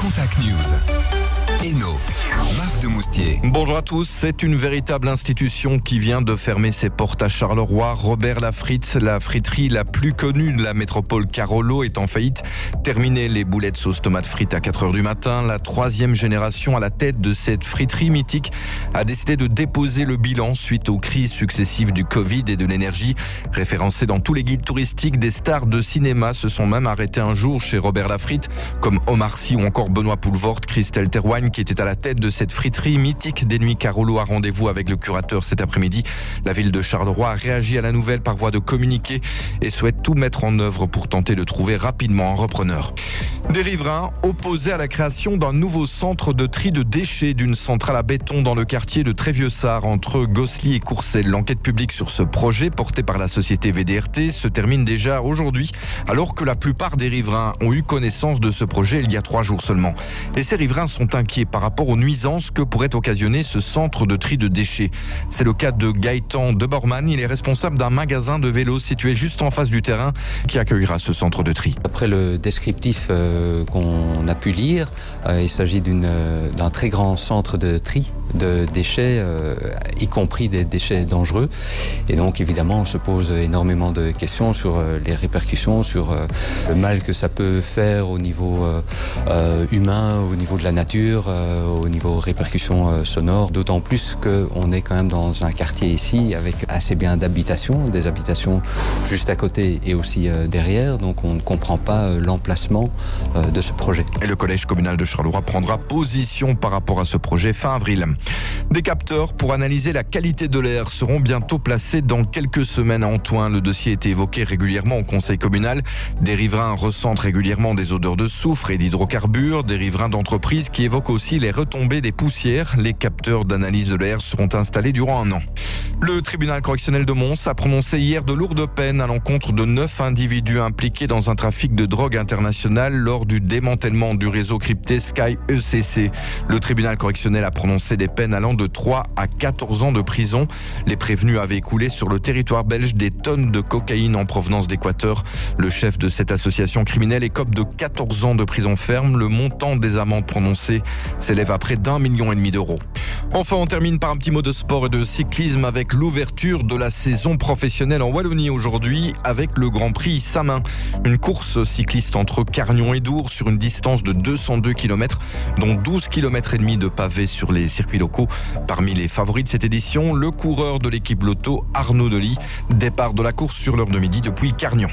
Contact News. Eno. Marc de Moustier. Bonjour à tous. C'est une véritable institution qui vient de fermer ses portes à Charleroi. Robert Lafritz, la friterie la plus connue de la métropole Carolo, est en faillite. Terminé les boulettes sauce tomate frites à 4h du matin, la troisième génération à la tête de cette friterie mythique a décidé de déposer le bilan suite aux crises successives du Covid et de l'énergie. Référencés dans tous les guides touristiques, des stars de cinéma se sont même arrêtés un jour chez Robert Lafritz, comme Omar Sy ou encore Benoît Poulvorte. Christelle Terroigne, qui était à la tête de cette friterie mythique des nuits Carolo, a rendez-vous avec le curateur cet après-midi. La ville de Charleroi a réagi à la nouvelle par voie de communiqué et souhaite tout mettre en œuvre pour tenter de trouver rapidement un repreneur. Des riverains opposés à la création d'un nouveau centre de tri de déchets d'une centrale à béton dans le quartier de Trévieux-Sart, entre Gosselies et Courcelles. L'enquête publique sur ce projet, porté par la société VDRT, se termine déjà aujourd'hui, alors que la plupart des riverains ont eu connaissance de ce projet il y a 3 jours seulement. Et ces riverains sont inquiets par rapport aux nuisances que pourrait occasionner ce centre de tri de déchets. C'est le cas de Gaëtan De Bormann. Il est responsable d'un magasin de vélos situé juste en face du terrain qui accueillera ce centre de tri. Après le descriptif qu'on a pu lire, il s'agit d'un très grand centre de tri de déchets, y compris des déchets dangereux. Et donc évidemment, on se pose énormément de questions sur les répercussions, sur le mal que ça peut faire au niveau humain, au niveau de la nature, au niveau répercussions sonores, d'autant plus qu'on est quand même dans un quartier ici avec assez bien d'habitations, des habitations juste à côté et aussi derrière, donc on ne comprend pas l'emplacement de ce projet. Et le collège communal de Charleroi prendra position par rapport à ce projet fin avril. Des capteurs pour analyser la qualité de l'air seront bientôt placés dans quelques semaines à Antoing. Le dossier était évoqué régulièrement au conseil communal. Des riverains ressentent régulièrement des odeurs de soufre et d'hydrocarbures, des riverains d'entreprises qui évoquent aussi les retombées des poussières. Les capteurs d'analyse de l'air seront installés durant un an. Le tribunal correctionnel de Mons a prononcé hier de lourdes peines à l'encontre de 9 individus impliqués dans un trafic de drogue international lors du démantèlement du réseau crypté Sky ECC. Le tribunal correctionnel a prononcé des peines allant de 3 à 14 ans de prison. Les prévenus avaient écoulé sur le territoire belge des tonnes de cocaïne en provenance d'Équateur. Le chef de cette association criminelle écope de 14 ans de prison ferme. Le montant des amendes prononcées s'élève à près d'€1,5 million. Enfin, on termine par un petit mot de sport et de cyclisme avec l'ouverture de la saison professionnelle en Wallonie aujourd'hui avec le Grand Prix Samyn. Une course cycliste entre Carnion et Dours sur une distance de 202 km, dont 12 km et demi de pavés sur les circuits locaux. Parmi les favoris de cette édition, le coureur de l'équipe Lotto, Arnaud De Lie. Départ de la course sur l'heure de midi depuis Carnion.